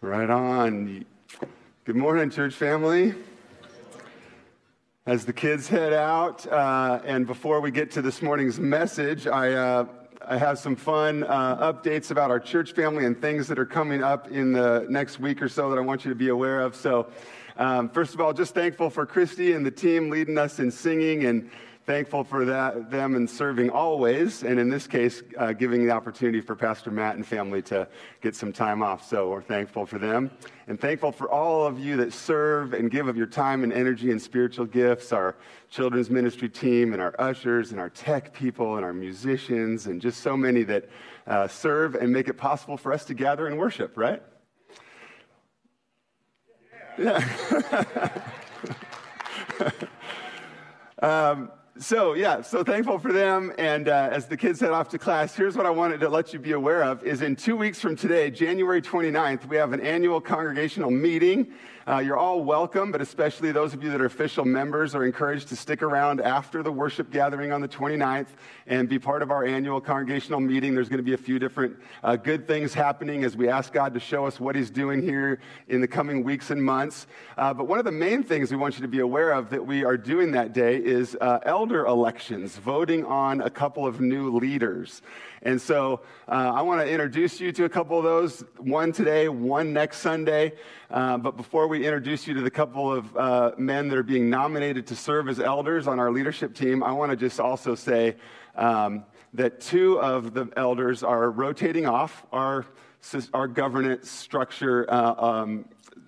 Right on. Good morning, church family. As the kids head out, and before we get to this morning's message, I have some fun updates about our church family and things that are coming up in the next week or so that I want you to be aware of. So, first of all, just thankful for Christy and the team leading us in singing, and thankful for that, them and serving always, and in this case, giving the opportunity for Pastor Matt and family to get some time off. So we're thankful for them, and thankful for all of you that serve and give of your time and energy and spiritual gifts, our children's ministry team and our ushers and our tech people and our musicians and just so many that serve and make it possible for us to gather and worship, right? Yeah. So thankful for them, and as the kids head off to class, here's what I wanted to let you be aware of, is in 2 weeks from today, January 29th, we have an annual congregational meeting. You're all welcome, but especially those of you that are official members are encouraged to stick around after the worship gathering on the 29th and be part of our annual congregational meeting. There's going to be a few different good things happening as we ask God to show us what he's doing here in the coming weeks and months. But one of the main things we want you to be aware of that we are doing that day is elder elections, voting on a couple of new leaders. And so I want to introduce you to a couple of those, one today, one next Sunday. But before we introduce you to the couple of men that are being nominated to serve as elders on our leadership team, I want to just also say that two of the elders are rotating off. Our governance structure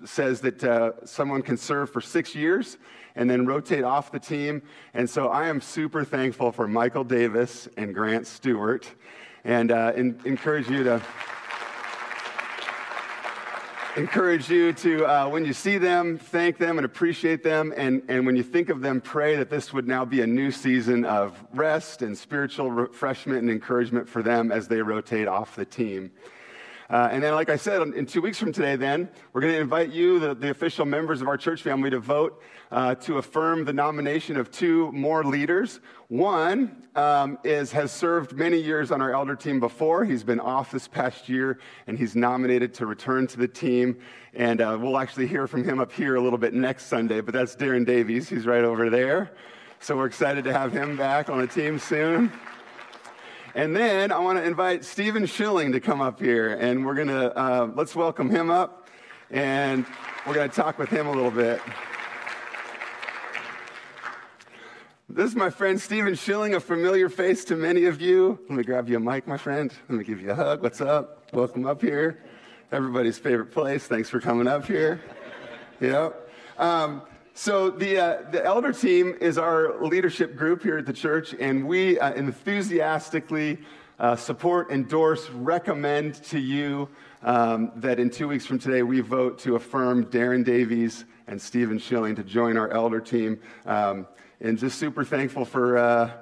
says that someone can serve for 6 years and then rotate off the team. And so I am super thankful for Michael Davis and Grant Stewart, and encourage you to, when you see them, thank them and appreciate them, and when you think of them, pray that this would now be a new season of rest and spiritual refreshment and encouragement for them as they rotate off the team. And then, like I said, in 2 weeks from today, then, we're going to invite you, the official members of our church family, to vote to affirm the nomination of two more leaders. One has served many years on our elder team before. He's been off this past year, and he's nominated to return to the team. And we'll actually hear from him up here a little bit next Sunday, but that's Darren Davies. He's right over there. So we're excited to have him back on the team soon. And then I want to invite Stephen Schilling to come up here, and we're going to, let's welcome him up, and we're going to talk with him a little bit. This is my friend Stephen Schilling, a familiar face to many of you. Let me grab you a mic, my friend. Let me give you a hug. What's up? Welcome up here. Everybody's favorite place. Thanks for coming up here. Yep. So the elder team is our leadership group here at the church, and we enthusiastically support, endorse, recommend to you that in 2 weeks from today we vote to affirm Darren Davies and Stephen Schilling to join our elder team, and just super thankful for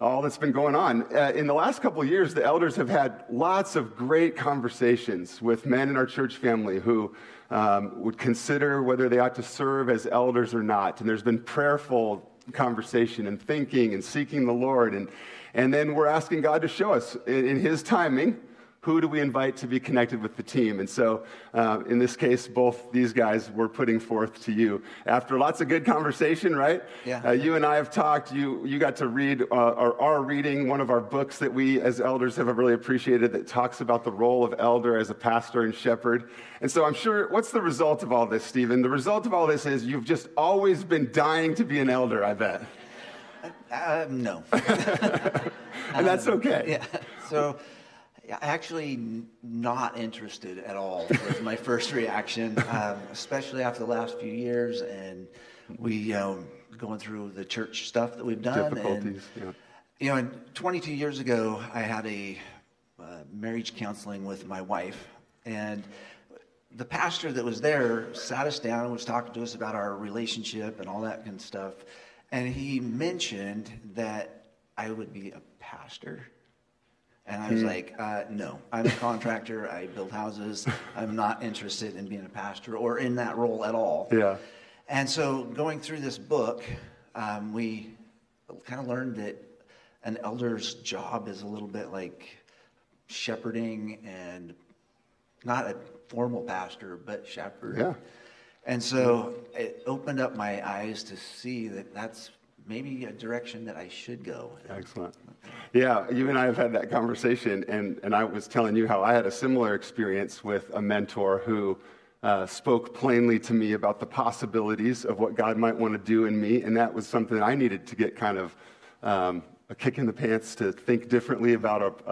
all that's been going on. In the last couple of years, the elders have had lots of great conversations with men in our church family who would consider whether they ought to serve as elders or not. And there's been prayerful conversation and thinking and seeking the Lord. And then we're asking God to show us in his timing, who do we invite to be connected with the team? And so in this case, both these guys were putting forth to you. After lots of good conversation, right? Yeah. You and I have talked. You got to read or are reading one of our books that we as elders have really appreciated that talks about the role of elder as a pastor and shepherd. And so I'm sure, what's the result of all this, Stephen? The result of all this is you've just always been dying to be an elder, I bet. No. And that's okay. Yeah. So... actually not interested at all was my first reaction, especially after the last few years, and we going through the church stuff that we've done. Difficulties, and, yeah. You know, 22 years ago, I had a marriage counseling with my wife, and the pastor that was there sat us down and was talking to us about our relationship and all that kind of stuff, and he mentioned that I would be a pastor. And I was like, no, I'm a contractor. I build houses. I'm not interested in being a pastor or in that role at all. Yeah. And so going through this book, we kind of learned that an elder's job is a little bit like shepherding and not a formal pastor, but shepherd. Yeah. And so it opened up my eyes to see that that's maybe a direction that I should go. Excellent. Yeah, you and I have had that conversation, and I was telling you how I had a similar experience with a mentor who spoke plainly to me about the possibilities of what God might want to do in me, and that was something I needed to get kind of a kick in the pants to think differently about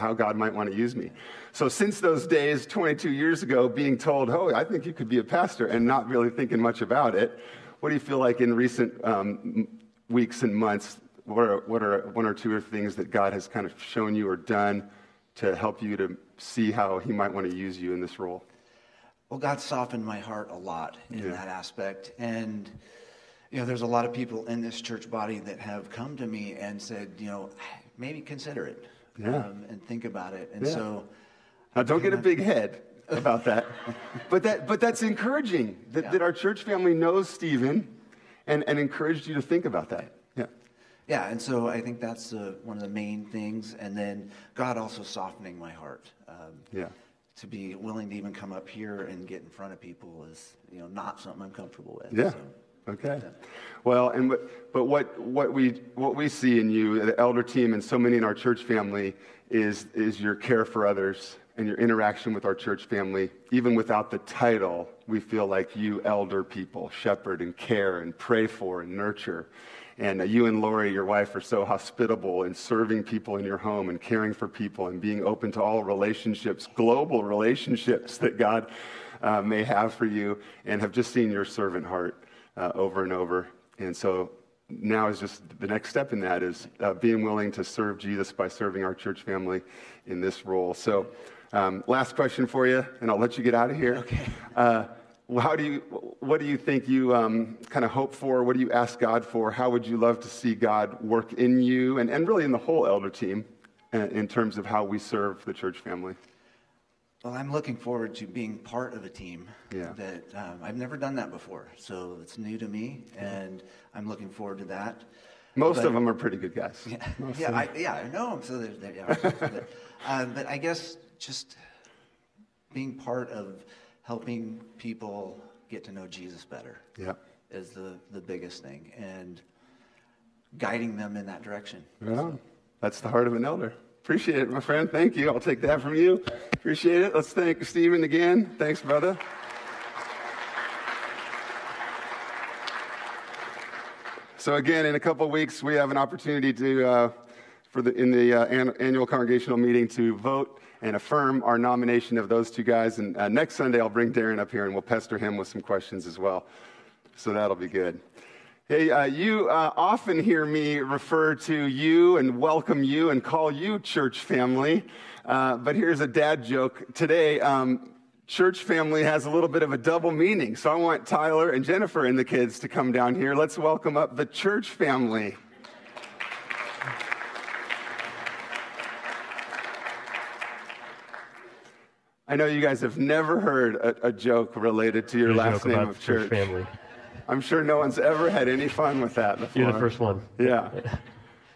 how God might want to use me. So since those days, 22 years ago, being told, oh, I think you could be a pastor, and not really thinking much about it, what do you feel like in recent weeks and months, what are one or two things that God has kind of shown you or done to help you to see how he might want to use you in this role? Well, God softened my heart a lot in that aspect. And, you know, there's a lot of people in this church body that have come to me and said, you know, maybe consider it and think about it. And so... Now, don't get a big head about that. But that's encouraging that our church family knows Stephen and encouraged you to think about that. Yeah, and so I think that's one of the main things. And then God also softening my heart. To be willing to even come up here and get in front of people is, you know, not something I'm comfortable with. Yeah. So, okay. Yeah. Well, what we see in you, the elder team, and so many in our church family is your care for others and your interaction with our church family. Even without the title, we feel like you elder people shepherd and care and pray for and nurture. And you and Lori, your wife, are so hospitable in serving people in your home and caring for people and being open to all relationships, global relationships that God may have for you, and have just seen your servant heart over and over. And so now is just the next step in that is being willing to serve Jesus by serving our church family in this role. So last question for you, and I'll let you get out of here. Okay. What do you think you kind of hope for? What do you ask God for? How would you love to see God work in you and really in the whole elder team in terms of how we serve the church family? Well, I'm looking forward to being part of a team that I've never done that before. So it's new to me, and I'm looking forward to that. Most of them are pretty good guys. I know them. So but I guess just being part of helping people get to know Jesus better is the biggest thing, and guiding them in that direction. Right on. That's the heart of an elder. Appreciate it, my friend. Thank you. I'll take that from you. Appreciate it. Let's thank Stephen again. Thanks, brother. So again, in a couple of weeks, we have an opportunity to annual congregational meeting to vote and affirm our nomination of those two guys. And next Sunday, I'll bring Darren up here, and we'll pester him with some questions as well. So that'll be good. Hey, you often hear me refer to you and welcome you and call you church family. But here's a dad joke. Today, church family has a little bit of a double meaning. So I want Tyler and Jennifer and the kids to come down here. Let's welcome up the church family. I know you guys have never heard a joke related to your last name of church. Family. I'm sure no one's ever had any fun with that before. You're the first one. Yeah.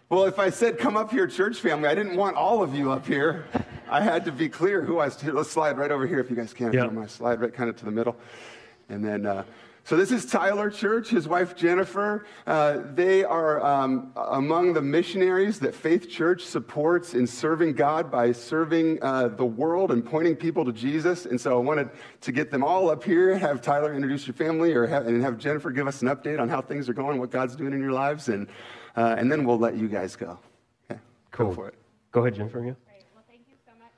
Well, if I said, come up here, church family, I didn't want all of you up here. I had to be clear who I was. Let's slide right over here if you guys can. Yep. I slide right kind of to the middle. And then, so this is Tyler Church, his wife Jennifer. They are among the missionaries that Faith Church supports in serving God by serving the world and pointing people to Jesus. And so I wanted to get them all up here, have Tyler introduce your family, and have Jennifer give us an update on how things are going, what God's doing in your lives, and then we'll let you guys go. Okay, cool. Go for it. Go ahead, Jennifer. Yeah. Great. Well, thank you so much.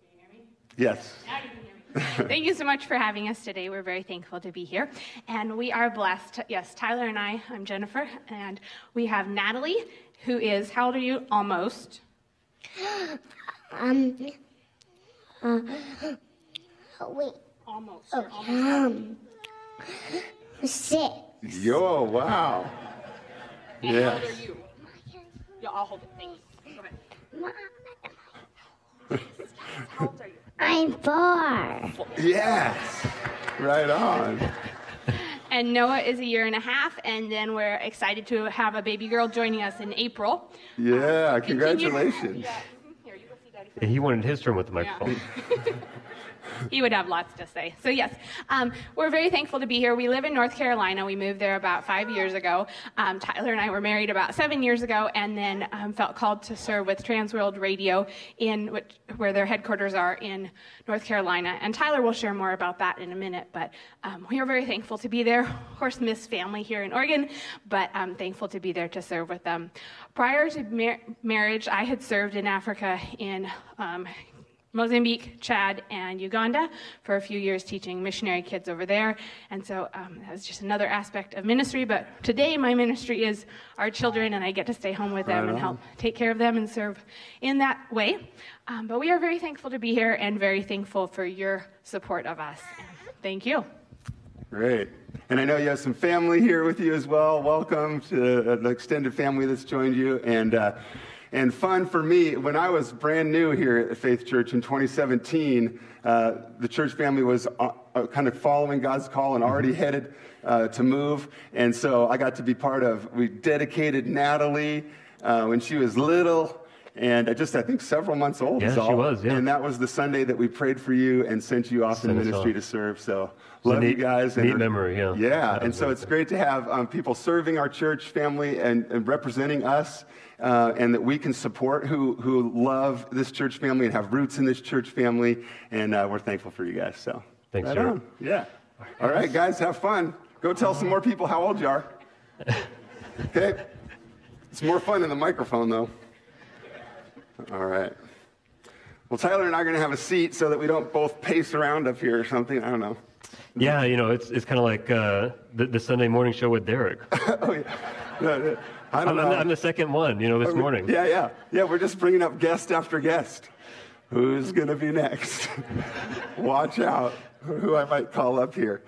Can you hear me? Yes. Now you can hear me. Thank you so much for having us today. We're very thankful to be here, and we are blessed. Yes, Tyler and I'm Jennifer, and we have Natalie, who is, how old are you? Almost. 6. Yo, wow. And how old are you? Yeah, I'll hold it. Thanks. Go ahead. Yes. How old are you? I'm 4. Yes, right on. And Noah is a 1.5 years, and then we're excited to have a baby girl joining us in April. Yeah, congratulations. Here, you go see Daddy. He wanted his turn with the microphone. He would have lots to say. So yes, we're very thankful to be here. We live in North Carolina. We moved there about 5 years ago. Tyler and I were married about 7 years ago, and then felt called to serve with Trans World Radio where their headquarters are in North Carolina. And Tyler will share more about that in a minute, but we are very thankful to be there. Of course, miss family here in Oregon, but I'm thankful to be there to serve with them. Prior to marriage, I had served in Africa in Mozambique, Chad, and Uganda for a few years teaching missionary kids over there. And so that was just another aspect of ministry. But today my ministry is our children, and I get to stay home with them and help take care of them and serve in that way. But we are very thankful to be here and very thankful for your support of us. Thank you. Great. And I know you have some family here with you as well. Welcome to the extended family that's joined you. And fun for me, when I was brand new here at Faith Church in 2017, the church family was kind of following God's call and already headed to move. And so I got to be part of, we dedicated Natalie when she was little and I think several months old. Yeah, she was, yeah. And that was the Sunday that we prayed for you and sent you off in ministry to serve. So love you guys. Neat memory, yeah. Yeah, and so it's great to have people serving our church family and representing us. And that we can support who love this church family and have roots in this church family. And we're thankful for you guys. So thanks, right on. Yeah. All right, guys, have fun. Go tell some more people how old you are. Okay. It's more fun in the microphone, though. All right. Well, Tyler and I are going to have a seat so that we don't both pace around up here or something. I don't know. Yeah, it's kind of like the Sunday morning show with Derek. Oh, yeah. No. I'm the second one, this morning. Yeah, we're just bringing up guest after guest. Who's going to be next? Watch out who I might call up here.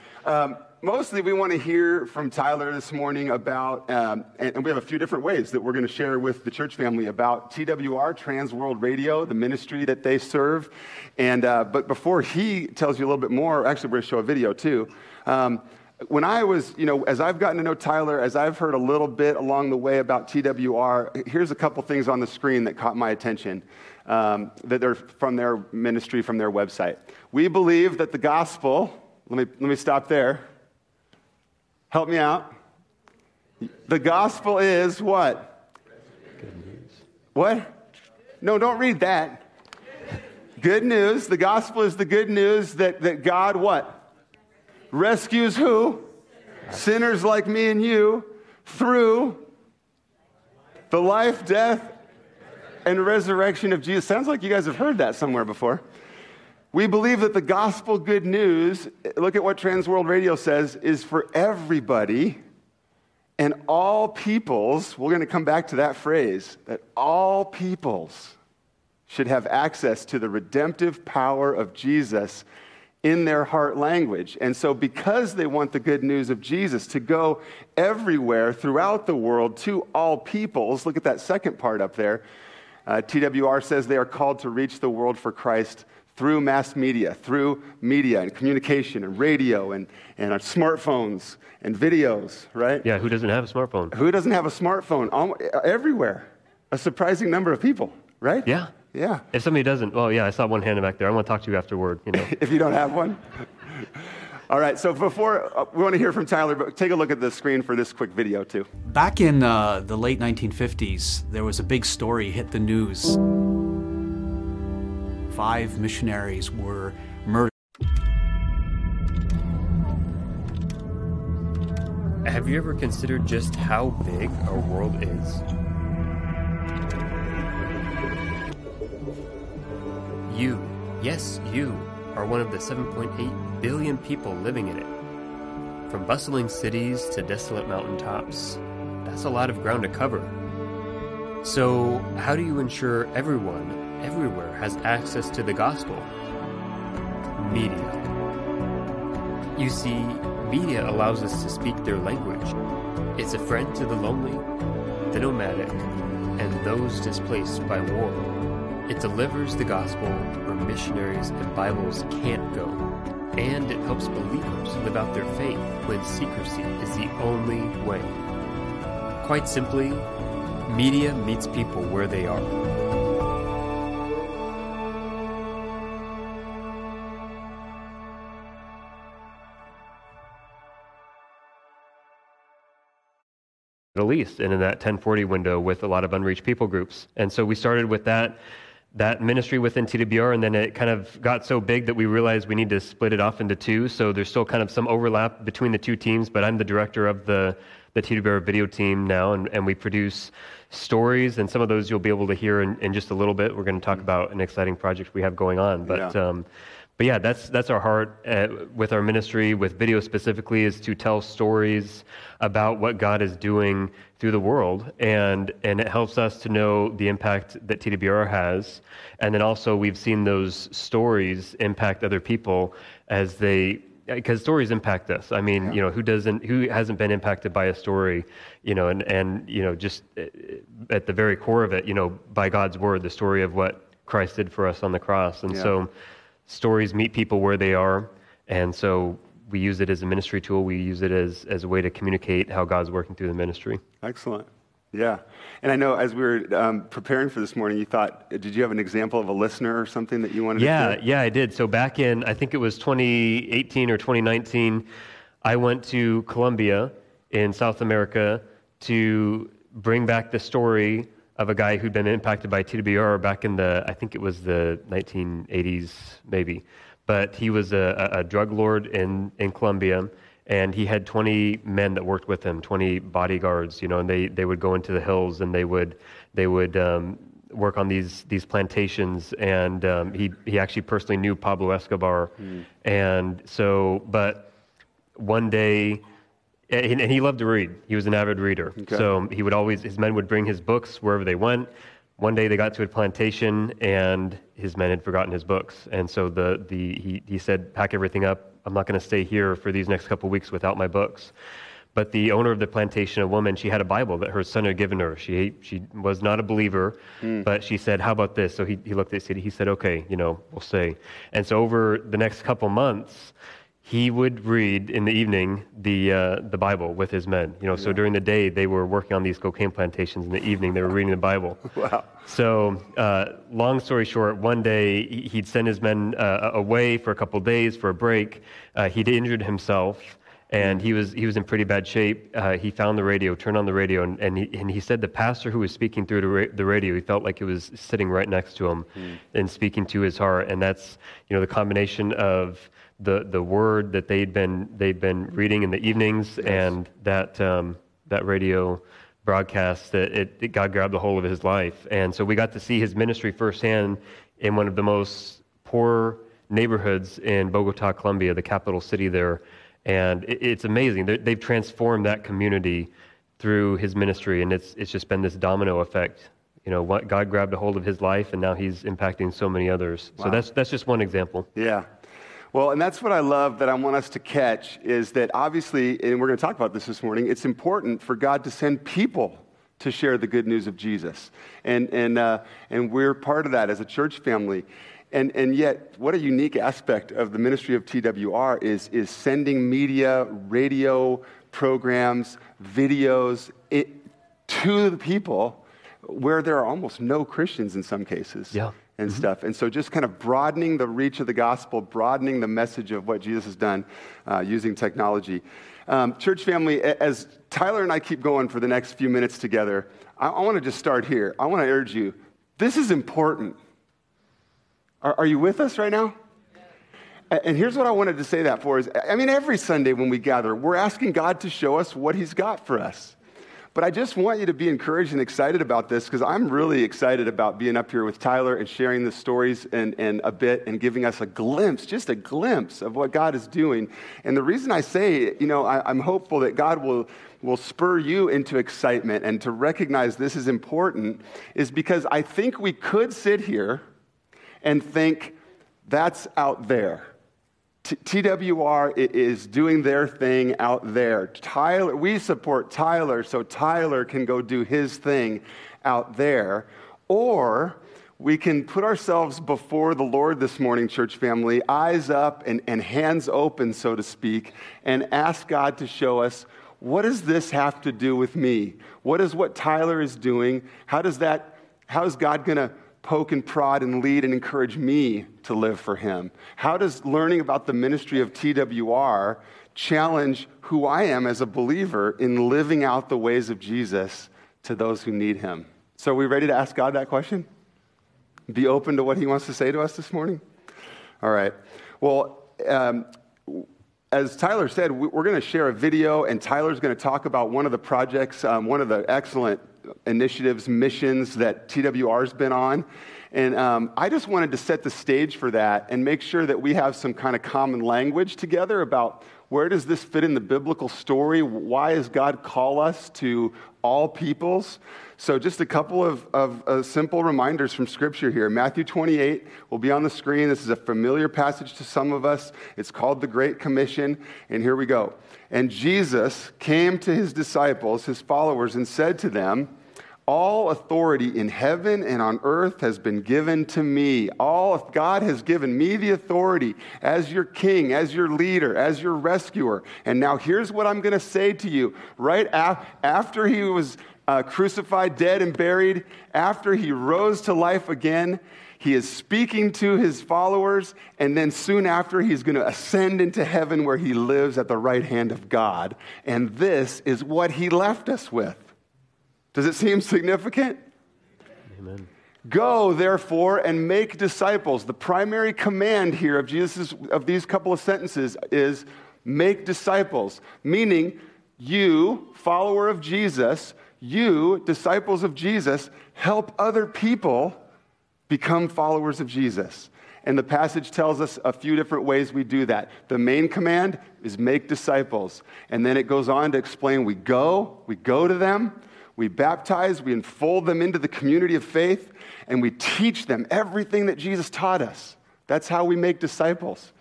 Mostly we want to hear from Tyler this morning about, and we have a few different ways that we're going to share with the church family about TWR, Trans World Radio, the ministry that they serve. And but before he tells you a little bit more, actually we're going to show a video too. When I was, as I've gotten to know Tyler, as I've heard a little bit along the way about TWR, here's a couple things on the screen that caught my attention that are from their ministry, from their website. We believe that the gospel, let me stop there. Help me out. The gospel is what? Good news. What? No, don't read that. Good news. The gospel is the good news that God what? Rescues who? Sinners like me and you through the life, death, and resurrection of Jesus. Sounds like you guys have heard that somewhere before. We believe that the gospel good news, look at what Trans World Radio says, is for everybody and all peoples. We're going to come back to that phrase, that all peoples should have access to the redemptive power of Jesus in their heart language. And so because they want the good news of Jesus to go everywhere throughout the world to all peoples, look at that second part up there, TWR says they are called to reach the world for Christ through mass media, through media and communication and radio and our smartphones and videos, right? Yeah, who doesn't have a smartphone? Who doesn't have a smartphone? Everywhere. A surprising number of people, right? Yeah. Yeah. If somebody doesn't, I saw one hand back there. I want to talk to you afterward. If you don't have one. All right, so before, we want to hear from Tyler, but take a look at the screen for this quick video, too. Back in the late 1950s, there was a big story hit the news. 5 missionaries were murdered. Have you ever considered just how big our world is? You, yes, you, are one of the 7.8 billion people living in it. From bustling cities to desolate mountaintops, that's a lot of ground to cover. So, how do you ensure everyone, everywhere, has access to the gospel? Media. You see, media allows us to speak their language. It's a friend to the lonely, the nomadic, and those displaced by war. It delivers the gospel where missionaries and Bibles can't go. And it helps believers live out their faith when secrecy is the only way. Quite simply, media meets people where they are. Middle East and in that 1040 window with a lot of unreached people groups. And so we started with that ministry within TWR, and then it kind of got so big that we realized we need to split it off into two. So there's still kind of some overlap between the two teams, but I'm the director of the TWR video team now, and we produce stories, and some of those you'll be able to hear in just a little bit. We're going to talk about an exciting project we have going on. But yeah, that's our heart with our ministry, with video specifically, is to tell stories about what God is doing through the world, and it helps us to know the impact that TWR has, and then also we've seen those stories impact other people as they, because stories impact us. I mean, you know, who hasn't been impacted by a story, you know, and you know, just at the very core of it, you know, by God's word, the story of what Christ did for us on the cross, and so. Stories meet people where they are, and so we use it as a ministry tool. We use it as a way to communicate how God's working through the ministry. Excellent. Yeah. And I know as we were preparing for this morning, you thought, did you have an example of a listener or something that you wanted to share? Yeah, I did. So back in, I think it was 2018 or 2019, I went to Colombia in South America to bring back the story of a guy who'd been impacted by TWR back in the, I think it was the 1980s maybe, but he was a drug lord in Colombia, and he had 20 men that worked with him, 20 bodyguards, you know, and they would go into the hills and they would work on these plantations, and he actually personally knew Pablo Escobar, and so, but one day. And he loved to read. He was an avid reader. Okay. So he would always, his men would bring his books wherever they went. One day they got to a plantation and his men had forgotten his books. And so he said, pack everything up. I'm not going to stay here for these next couple of weeks without my books. But the owner of the plantation, a woman, she had a Bible that her son had given her. She was not a believer, but she said, how about this? So he looked at it, he said, okay, you know, we'll see. And so over the next couple months, he would read in the evening the Bible with his men. You know, so during the day they were working on these cocaine plantations. In the evening they were reading the Bible. Wow. So long story short, one day he'd send his men away for a couple days for a break. He'd injured himself, and he was in pretty bad shape. He found the radio, turned on the radio, and he said the pastor who was speaking through the radio, he felt like he was sitting right next to him and speaking to his heart. And that's, you know, the combination of the word that they'd been reading in the evenings, and that radio broadcast, that it God grabbed a hold of his life, and so we got to see his ministry firsthand in one of the most poor neighborhoods in Bogota, Colombia, the capital city there, and it's amazing. They've transformed that community through his ministry, and it's just been this domino effect. You know, what God grabbed a hold of his life, and now he's impacting so many others. Wow. So that's just one example. Yeah. Well, and that's what I love that I want us to catch, is that obviously, and we're going to talk about this morning, it's important for God to send people to share the good news of Jesus. And we're part of that as a church family. And yet, what a unique aspect of the ministry of TWR is sending media, radio programs, videos to the people where there are almost no Christians in some cases. Yeah. And stuff. And so just kind of broadening the reach of the gospel, broadening the message of what Jesus has done using technology. Church family, as Tyler and I keep going for the next few minutes together, I want to just start here. I want to urge you, this is important. Are you with us right now? And here's what I wanted to say that for is, I mean, every Sunday when we gather, we're asking God to show us what he's got for us. But I just want you to be encouraged and excited about this, because I'm really excited about being up here with Tyler and sharing the stories and a bit, and giving us a glimpse, just a glimpse of what God is doing. And the reason I say, you know, I'm hopeful that God will spur you into excitement and to recognize this is important, is because I think we could sit here and think that's out there. TWR is doing their thing out there. Tyler, we support Tyler, so Tyler can go do his thing out there. Or we can put ourselves before the Lord this morning, church family, eyes up and hands open, so to speak, and ask God to show us, what does this have to do with me? What is what Tyler is doing? How is God going to poke and prod and lead and encourage me to live for him? How does learning about the ministry of TWR challenge who I am as a believer in living out the ways of Jesus to those who need him? So are we ready to ask God that question? Be open to what he wants to say to us this morning? All right. Well, as Tyler said, we're going to share a video, and Tyler's going to talk about one of the projects, one of the excellent initiatives, missions that TWR's been on. And I just wanted to set the stage for that and make sure that we have some kind of common language together about where does this fit in the biblical story? Why does God call us to all peoples? So just a couple of simple reminders from Scripture here. Matthew 28 will be on the screen. This is a familiar passage to some of us. It's called the Great Commission. And here we go. And Jesus came to his disciples, his followers, and said to them, all authority in heaven and on earth has been given to me. God has given me the authority as your king, as your leader, as your rescuer. And now here's what I'm going to say to you. Right after he was crucified, dead, and buried, after he rose to life again, he is speaking to his followers, and then soon after, he's going to ascend into heaven where he lives at the right hand of God. And this is what he left us with. Does it seem significant? Amen. Go, therefore, and make disciples. The primary command here of Jesus, of these couple of sentences, is make disciples, meaning you, follower of Jesus, you, disciples of Jesus, help other people become followers of Jesus. And the passage tells us a few different ways we do that. The main command is make disciples. And then it goes on to explain we go to them. We baptize, we enfold them into the community of faith, and we teach them everything that Jesus taught us. That's how we make disciples.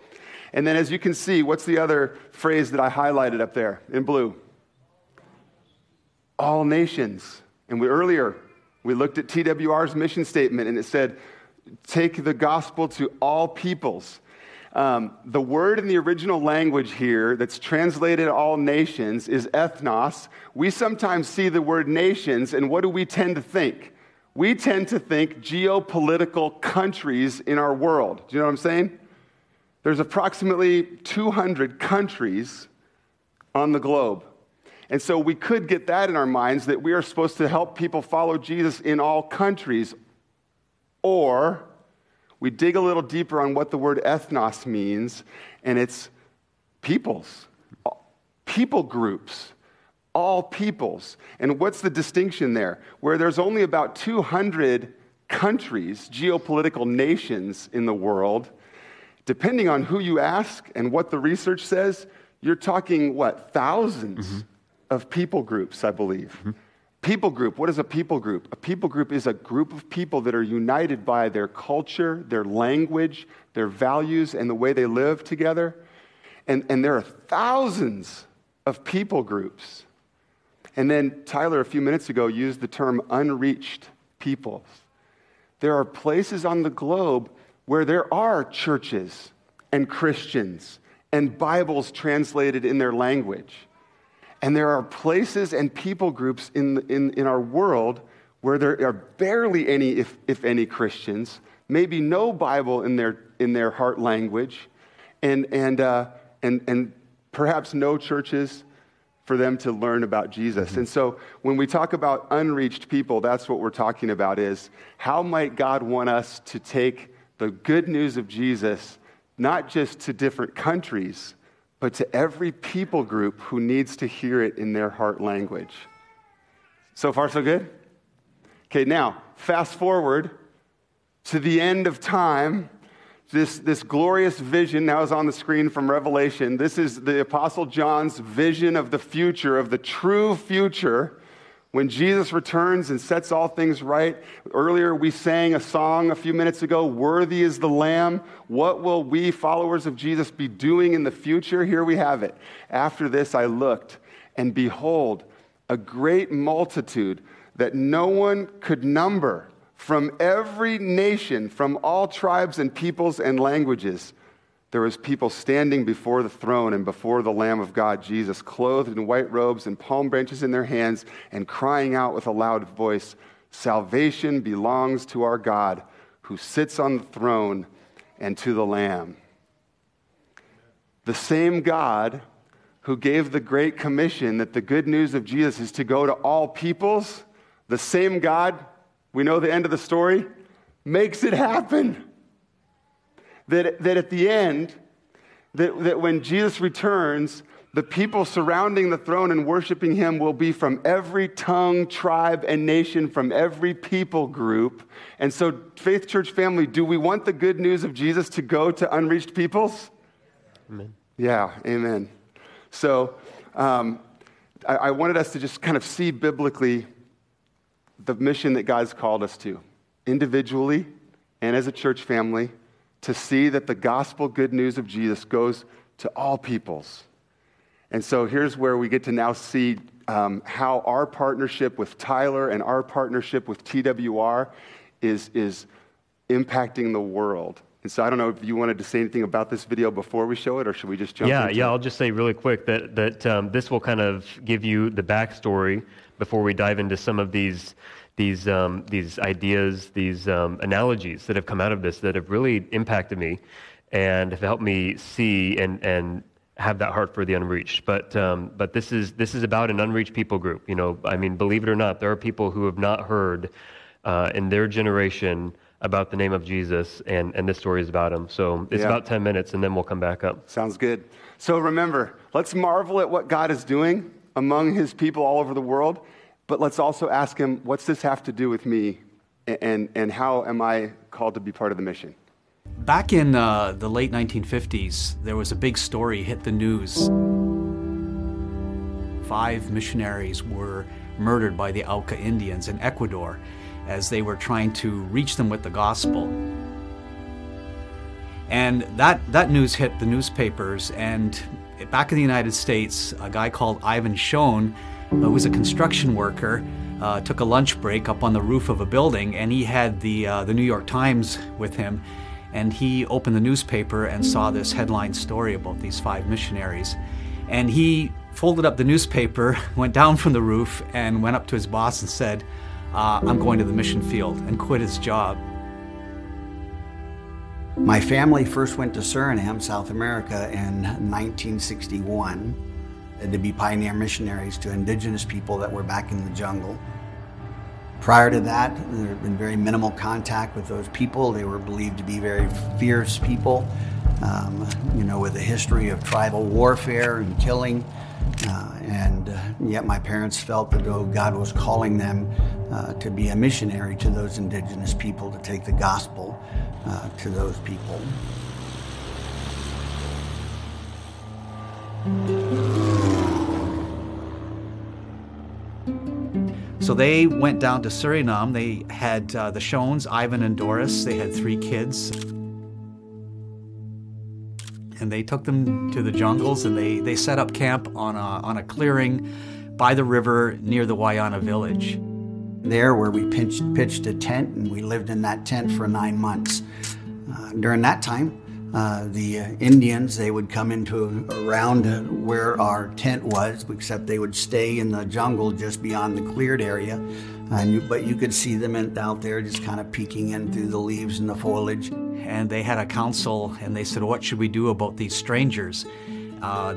And then as you can see, what's the other phrase that I highlighted up there in blue? All nations. And earlier, we looked at TWR's mission statement, and it said, take the gospel to all peoples. The word in the original language here that's translated all nations is ethnos. We sometimes see the word nations, and what do we tend to think? We tend to think geopolitical countries in our world. Do you know what I'm saying? There's approximately 200 countries on the globe. And so we could get that in our minds that we are supposed to help people follow Jesus in all countries, or we dig a little deeper on what the word ethnos means, and it's peoples, people groups, all peoples. And what's the distinction there? Where there's only about 200 countries, geopolitical nations in the world, depending on who you ask and what the research says, you're talking, thousands of people groups, I believe. Mm-hmm. People group, what is a people group? A people group is a group of people that are united by their culture, their language, their values, and the way they live together. And there are thousands of people groups. And then Tyler, a few minutes ago, used the term unreached peoples. There are places on the globe where there are churches and Christians and Bibles translated in their language. And there are places and people groups in our world where there are barely any, if any, Christians, maybe no Bible in their heart language, and perhaps no churches for them to learn about Jesus. And so when we talk about unreached people, that's what we're talking about, is how might God want us to take the good news of Jesus, not just to different countries, but to every people group who needs to hear it in their heart language. So far, so good? Okay, now, fast forward to the end of time. This glorious vision now is on the screen from Revelation. This is the Apostle John's vision of the future, of the true future, when Jesus returns and sets all things right. Earlier, we sang a song a few minutes ago, Worthy is the Lamb. What will we, followers of Jesus, be doing in the future? Here we have it. After this, I looked, and behold, a great multitude that no one could number, from every nation, from all tribes and peoples and languages. There was people standing before the throne and before the Lamb of God, Jesus, clothed in white robes and palm branches in their hands, and crying out with a loud voice, Salvation belongs to our God who sits on the throne, and to the Lamb. The same God who gave the Great Commission that the good news of Jesus is to go to all peoples, the same God, we know the end of the story, makes it happen. That at the end, that when Jesus returns, the people surrounding the throne and worshiping him will be from every tongue, tribe, and nation, from every people group. And so, Faith Church family, do we want the good news of Jesus to go to unreached peoples? Amen. Yeah, amen. So, I wanted us to just kind of see biblically the mission that God's called us to, individually and as a church family, to see that the gospel good news of Jesus goes to all peoples. And so here's where we get to now see how our partnership with Tyler and our partnership with TWR is impacting the world. And so I don't know if you wanted to say anything about this video before we show it, or should we just jump into it? Yeah, I'll just say really quick that this will kind of give you the backstory before we dive into some of these ideas, these analogies that have come out of this that have really impacted me and have helped me see and have that heart for the unreached. But this is about an unreached people group. You know, I mean, believe it or not, there are people who have not heard in their generation about the name of Jesus, and this story is about him. So it's about 10 minutes, and then we'll come back up. Sounds good. So remember, let's marvel at what God is doing among his people all over the world, but let's also ask him, what's this have to do with me, and how am I called to be part of the mission? Back in the late 1950s, there was a big story hit the news. 5 missionaries were murdered by the Auka Indians in Ecuador as they were trying to reach them with the gospel. And that news hit the newspapers, and back in the United States, a guy called Ivan Schoen, who was a construction worker, took a lunch break up on the roof of a building, and he had the New York Times with him. And he opened the newspaper and saw this headline story about these 5 missionaries. And he folded up the newspaper, went down from the roof, and went up to his boss and said, I'm going to the mission field, and quit his job. My family first went to Suriname, South America, in 1961 to be pioneer missionaries to indigenous people that were back in the jungle. Prior to that, there had been very minimal contact with those people. They were believed to be very fierce people, with a history of tribal warfare and killing. And yet my parents felt that God was calling them to be a missionary to those indigenous people, to take the gospel to those people. So they went down to Suriname. They had the Schoens, Ivan and Doris. They had 3 kids. And they took them to the jungles, and they set up camp on a clearing by the river near the Wayana village. There where we pitched a tent, and we lived in that tent for 9 months. During that time, the Indians, they would come into around where our tent was, except they would stay in the jungle just beyond the cleared area. But you could see them out there just kind of peeking in through the leaves and the foliage. And they had a council, and they said, what should we do about these strangers,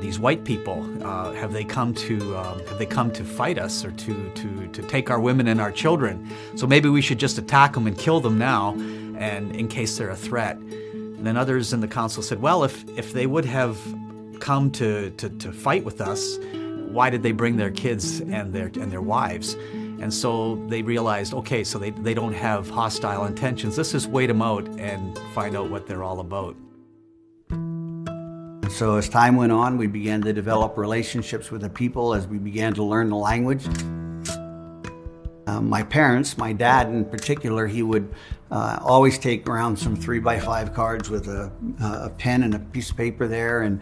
these white people? Have they come to fight us, or to take our women and our children? So maybe we should just attack them and kill them now, and in case they're a threat. And then others in the council said, well, if they would have come to fight with us, why did they bring their kids and their wives? And so they realized, okay, so they don't have hostile intentions. Let's just wait them out and find out what they're all about. So as time went on, we began to develop relationships with the people as we began to learn the language. My parents, my dad in particular, he would always take around some 3x5 cards with a pen and a piece of paper there, and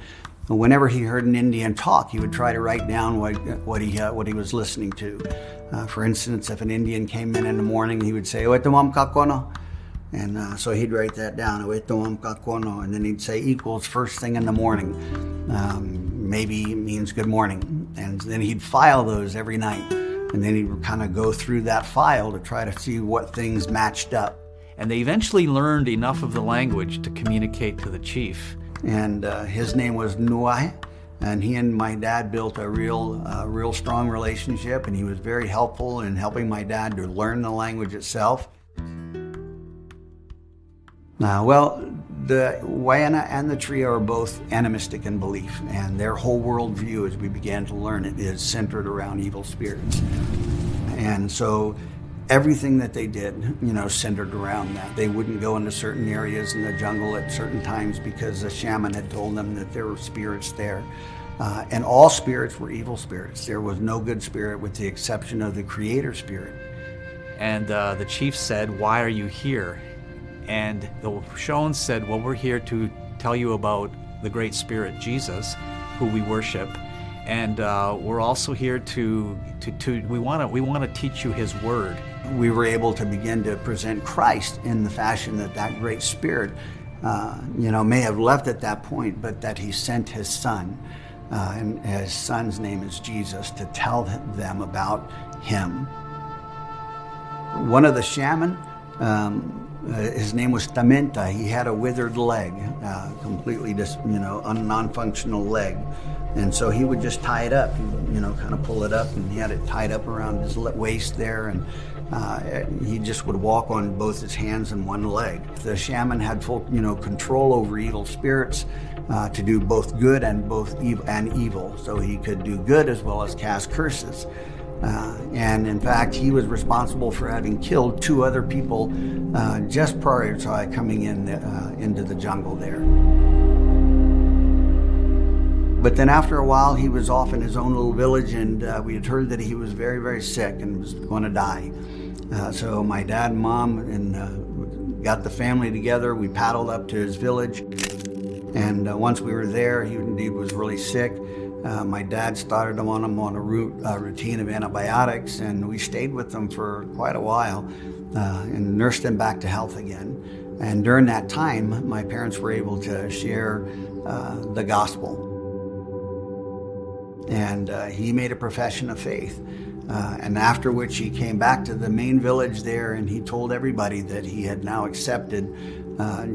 whenever he heard an Indian talk, he would try to write down what he was listening to. For instance, if an Indian came in the morning, he would say, "Oetamam kakono," and so he'd write that down, "Oetamam kakono," and then he'd say equals first thing in the morning, maybe means good morning, and then he'd file those every night, and then he'd kind of go through that file to try to see what things matched up. and they eventually learned enough of the language to communicate to the chief. And his name was Nuake, and he and my dad built a real strong relationship, and he was very helpful in helping my dad to learn the language itself. The Wayana and the Trio are both animistic in belief, and their whole worldview, as we began to learn it, is centered around evil spirits. And so everything that they did, centered around that. They wouldn't go into certain areas in the jungle at certain times because a shaman had told them that there were spirits there. And all spirits were evil spirits. There was no good spirit with the exception of the creator spirit. And the chief said, "Why are you here?" And the Schoen said, "Well, we're here to tell you about the great spirit, Jesus, who we worship. And we're also here we want to teach you his word." We were able to begin to present Christ in the fashion that great spirit, may have left at that point, but that he sent his son. And his son's name is Jesus, to tell them about him. One of the shaman, his name was Tamenta. He had a withered leg, completely a non-functional leg. And so he would just tie it up, kind of pull it up, and he had it tied up around his waist there. And he just would walk on both his hands and one leg. The shaman had full, control over evil spirits to do both good and evil. So he could do good as well as cast curses. And in fact, he was responsible for having killed 2 other people just prior to coming in into the jungle there. But then after a while, he was off in his own little village, and we had heard that he was very, very sick and was going to die. So my dad and mom got the family together. We paddled up to his village, and once we were there, he indeed was really sick. My dad started him on a routine of antibiotics, and we stayed with him for quite a while and nursed him back to health again. And during that time, my parents were able to share the gospel. And he made a profession of faith. And after which he came back to the main village there, and he told everybody that he had now accepted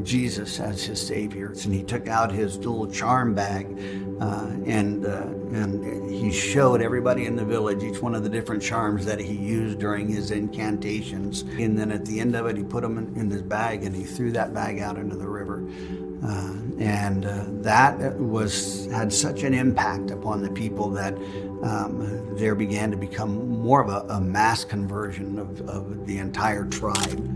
Jesus as his savior. And he took out his little charm bag and he showed everybody in the village each one of the different charms that he used during his incantations. And then at the end of it, he put them in his bag, and he threw that bag out into the river. That had such an impact upon the people that there began to become more of a mass conversion of the entire tribe.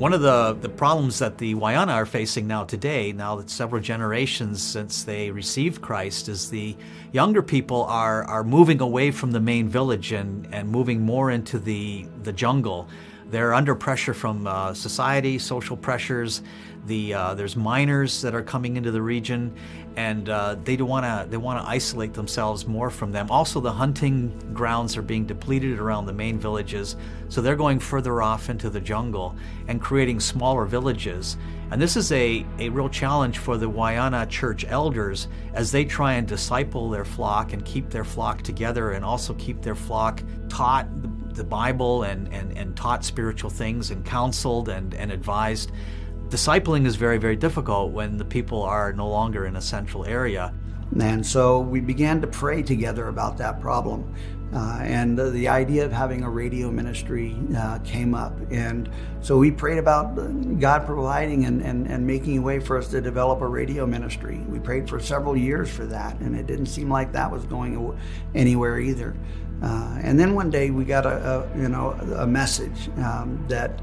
One of the problems that the Wayana are facing now today, now that several generations since they received Christ, is the younger people are moving away from the main village and moving more into the jungle. They're under pressure from society, social pressures. There's miners that are coming into the region, and they want to isolate themselves more from them. Also, the hunting grounds are being depleted around the main villages, so they're going further off into the jungle and creating smaller villages. And this is a real challenge for the Wayana church elders as they try and disciple their flock and keep their flock together, and also keep their flock taught the Bible and taught spiritual things and counseled and advised. Discipling is very, very difficult when the people are no longer in a central area. And so we began to pray together about that problem. And the idea of having a radio ministry came up. And so we prayed about God providing and making a way for us to develop a radio ministry. We prayed for several years for that, and it didn't seem like that was going anywhere either. And then one day we got a message that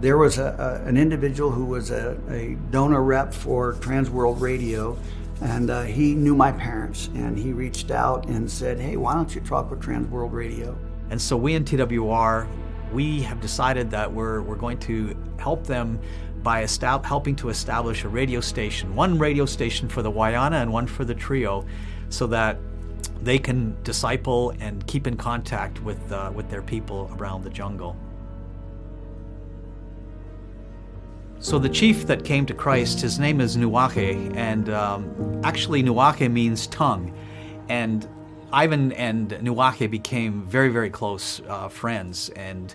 there was an individual who was a donor rep for Trans World Radio, and he knew my parents, and he reached out and said, "Hey, why don't you talk with Trans World Radio?" And so we in TWR, we have decided that we're going to help them by helping to establish a radio station, one radio station for the Wayana and one for the Trio, so that they can disciple and keep in contact with their people around the jungle. So the chief that came to Christ, his name is Nuake, and actually Nuake means tongue. And Ivan and Nuake became very, very close friends. And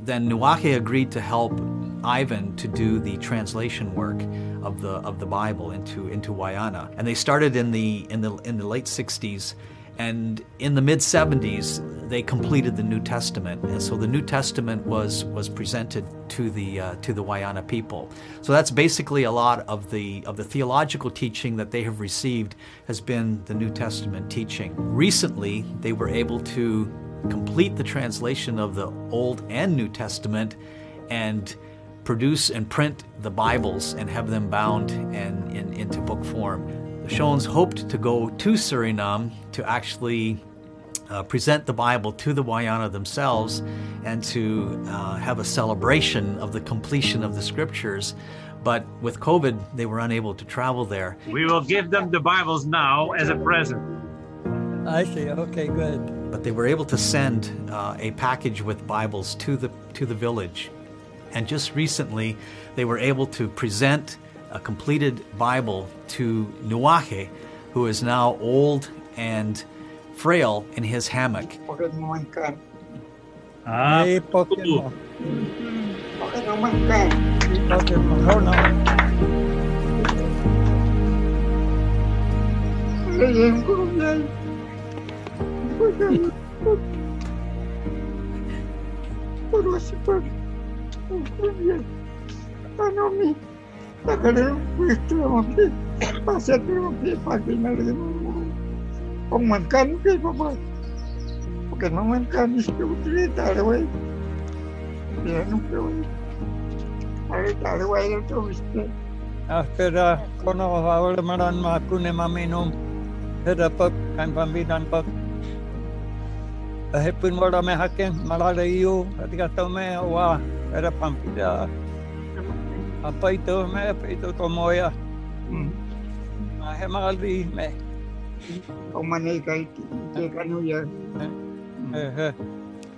then Nuake agreed to help Ivan to do the translation work of the Bible into Wayana. And they started in the late 60s, and in the mid 70s they completed the New Testament. And so the New Testament was presented to the Wayana people. So that's basically a lot of the theological teaching that they have received has been the New Testament teaching. Recently, they were able to complete the translation of the Old and New Testament and produce and print the Bibles and have them bound and into book form. The Schoens hoped to go to Suriname to actually present the Bible to the Wayana themselves and to have a celebration of the completion of the scriptures. But with COVID, they were unable to travel there. We will give them the Bibles now as a present. I see. Okay, good. But they were able to send a package with Bibles to the village. And just recently, they were able to present a completed Bible to Nuake, who is now old and frail in his hammock.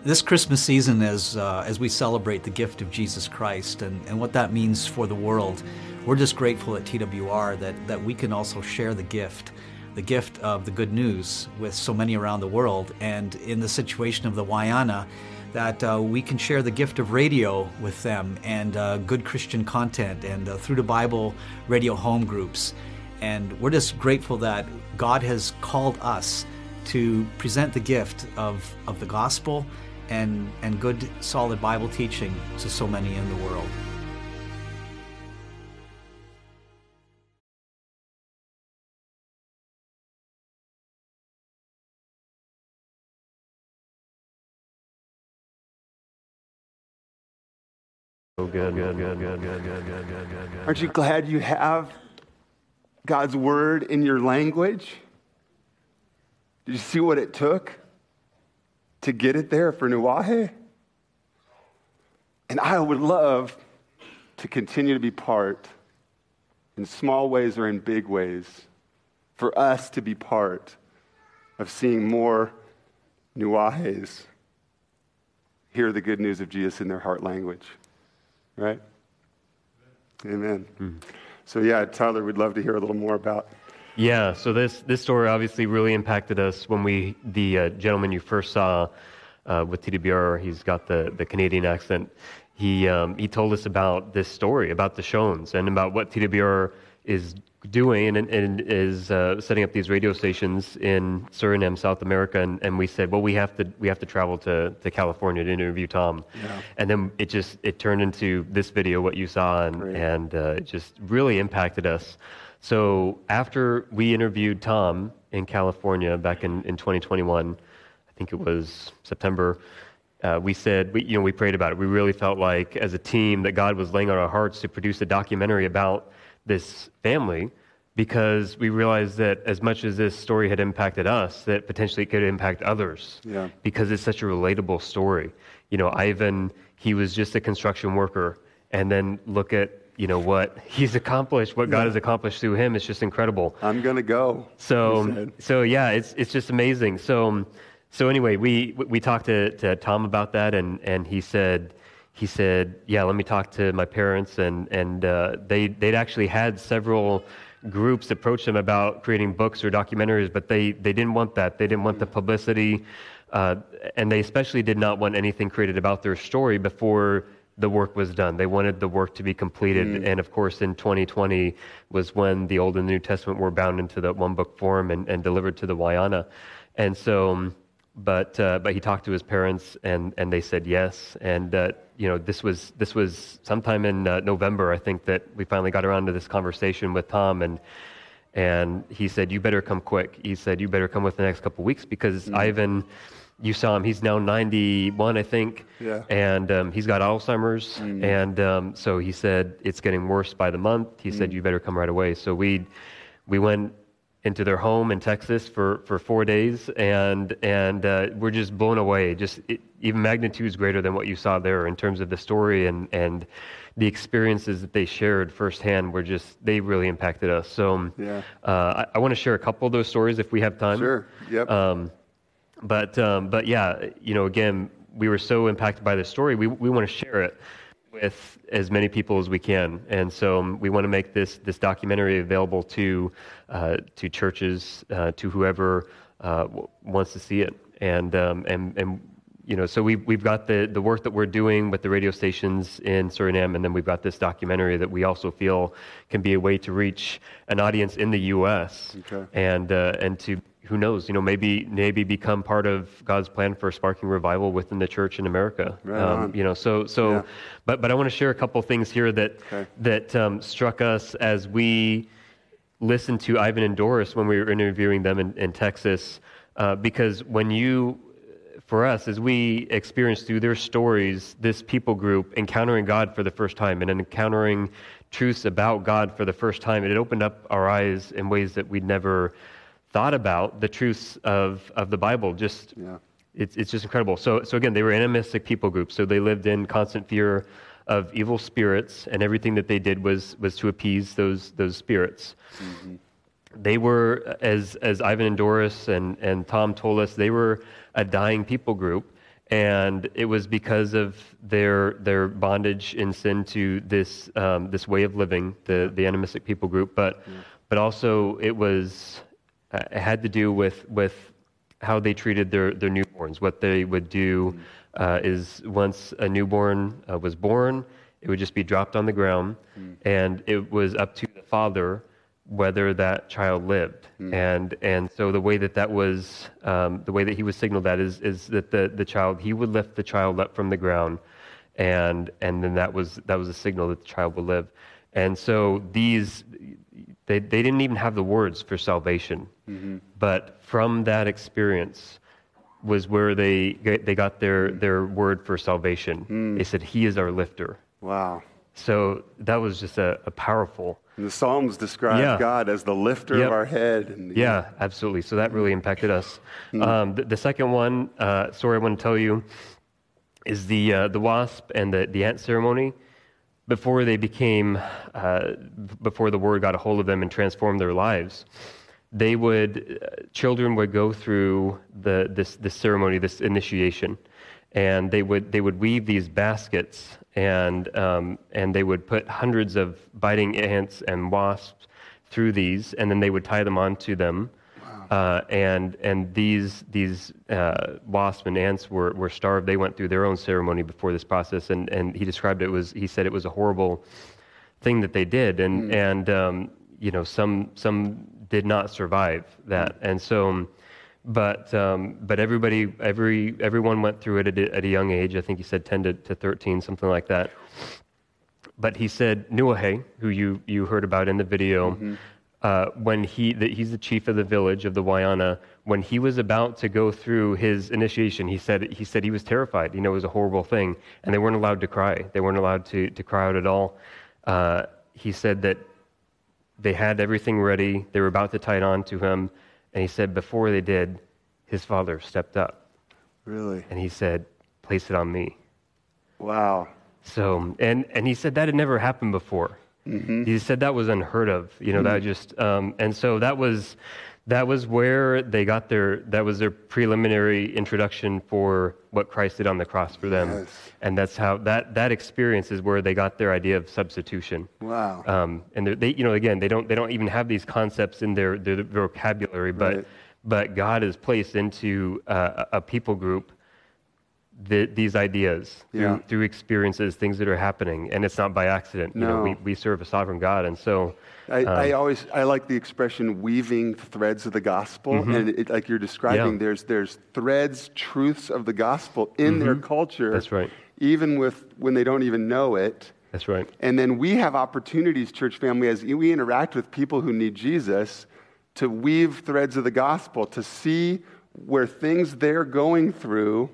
This Christmas season, as we celebrate the gift of Jesus Christ and what that means for the world, we're just grateful at TWR that we can also share the gift of the good news with so many around the world, and in the situation of the Wayana, that we can share the gift of radio with them, and good Christian content, and through the Bible radio home groups. And we're just grateful that God has called us to present the gift of the gospel and good solid Bible teaching to so many in the world. Good. Aren't you glad you have God's word in your language? Did you see what it took to get it there for Nuahe? And I would love to continue to be part, in small ways or in big ways, for us to be part of seeing more Nuahes hear the good news of Jesus in their heart language. Right? Amen. Mm-hmm. So yeah, Tyler, we'd love to hear a little more about. Yeah, so this story obviously really impacted us when the gentleman you first saw with TWR, he's got the Canadian accent, he told us about this story, about the Schoens, and about what TWR is doing and is setting up these radio stations in Suriname, South America, and we said, well, we have to travel to California to interview Tom. Yeah. And then it turned into this video, what you saw, and it just really impacted us. So after we interviewed Tom in California back in 2021, I think it was September, we said, we prayed about it. We really felt like as a team that God was laying on our hearts to produce a documentary about this family, because we realized that as much as this story had impacted us, that potentially it could impact others. Yeah. Because it's such a relatable story. Ivan, he was just a construction worker, and then look at, what he's accomplished, what God has accomplished through him. It's just incredible. I'm going to go. So yeah, it's just amazing. So anyway, we talked to Tom about that, and he said, he said, yeah, let me talk to my parents. And they'd actually had several groups approach them about creating books or documentaries, but they didn't want that. They didn't want the publicity. And they especially did not want anything created about their story before the work was done. They wanted the work to be completed. And of course, in 2020 was when the Old and New Testament were bound into that one book form and delivered to the Wayana. And so, but he talked to his parents, and they said yes. And this was sometime in November, I think, that we finally got around to this conversation with Tom, and he said, "You better come quick." He said, "You better come within the next couple of weeks because Ivan." You saw him. He's now 91, I think, and he's got Alzheimer's, and so he said it's getting worse by the month. He said you better come right away. So we went into their home in Texas for 4 days, and we're just blown away. Even magnitudes greater than what you saw there in terms of the story and the experiences that they shared firsthand they really impacted us. So I want to share a couple of those stories if we have time. Sure. Yep. But yeah, again, we were so impacted by this story, we want to share it with as many people as we can. And so we want to make this documentary available to churches, to whoever wants to see it. And so we've got the work that we're doing with the radio stations in Suriname, and then we've got this documentary that we also feel can be a way to reach an audience in the U.S. Okay. And to... Who knows? Maybe become part of God's plan for sparking revival within the church in America. Right on. But I want to share a couple things here that struck us as we listened to Ivan and Doris when we were interviewing them in Texas, because for us, as we experienced through their stories, this people group encountering God for the first time and encountering truths about God for the first time, it opened up our eyes in ways that we'd never thought about the truths of the Bible. It's just incredible. So again, they were animistic people groups. So they lived in constant fear of evil spirits, and everything that they did was to appease those spirits. Mm-hmm. They were, as Ivan and Doris and Tom told us, they were a dying people group, and it was because of their bondage in sin to this way of living, the animistic people group. But also it was. It had to do with how they treated their newborns. What they would do is once a newborn was born, it would just be dropped on the ground, and it was up to the father whether that child lived. And so the way that was the way that he was signaled that is that the child, he would lift the child up from the ground, and then that was a signal that the child would live. And so they didn't even have the words for salvation, but from that experience was where they got their word for salvation. They said, "He is our lifter." Wow! So that was just a powerful. And the Psalms describe God as the lifter of our head. Yeah, absolutely. So that really impacted us. The second one, story I want to tell you, is the wasp and the ant ceremony. Before they before the word got a hold of them and transformed their lives, children would go through this ceremony, this initiation, and they would weave these baskets, and they would put hundreds of biting ants and wasps through these, and then they would tie them onto them. And these wasps and ants were starved. They went through their own ceremony before this process, and he described he said it was a horrible thing that they did, and some did not survive that, and so, but everyone went through it at a young age. I think he said 10 to 13, something like that. But he said Nuake, who you heard about in the video. When he's the chief of the village of the Wayana, when he was about to go through his initiation, he said he was terrified. It was a horrible thing, and they weren't allowed to cry. They weren't allowed to cry out at all. He said that they had everything ready. They were about to tie it on to him, and he said before they did, his father stepped up. Really? And he said, "Place it on me." Wow. So, and he said that had never happened before. He said that was unheard of, that just, and so that was, That was where they got that was their preliminary introduction for what Christ did on the cross for them. Yes. And that's how, that experience is where they got their idea of substitution. Wow. And they, you know, again, they don't even have these concepts in their vocabulary, but, right. But God has placed into a people group these ideas through experiences, things that are happening, and it's not by accident. No. You know, we serve a sovereign God, and so I like the expression "weaving threads of the gospel," mm-hmm. and it, like you're describing, there's threads, truths of the gospel in mm-hmm. their culture. That's right. Even when they don't even know it. That's right. And then we have opportunities, church family, as we interact with people who need Jesus, to weave threads of the gospel, to see where things they're going through.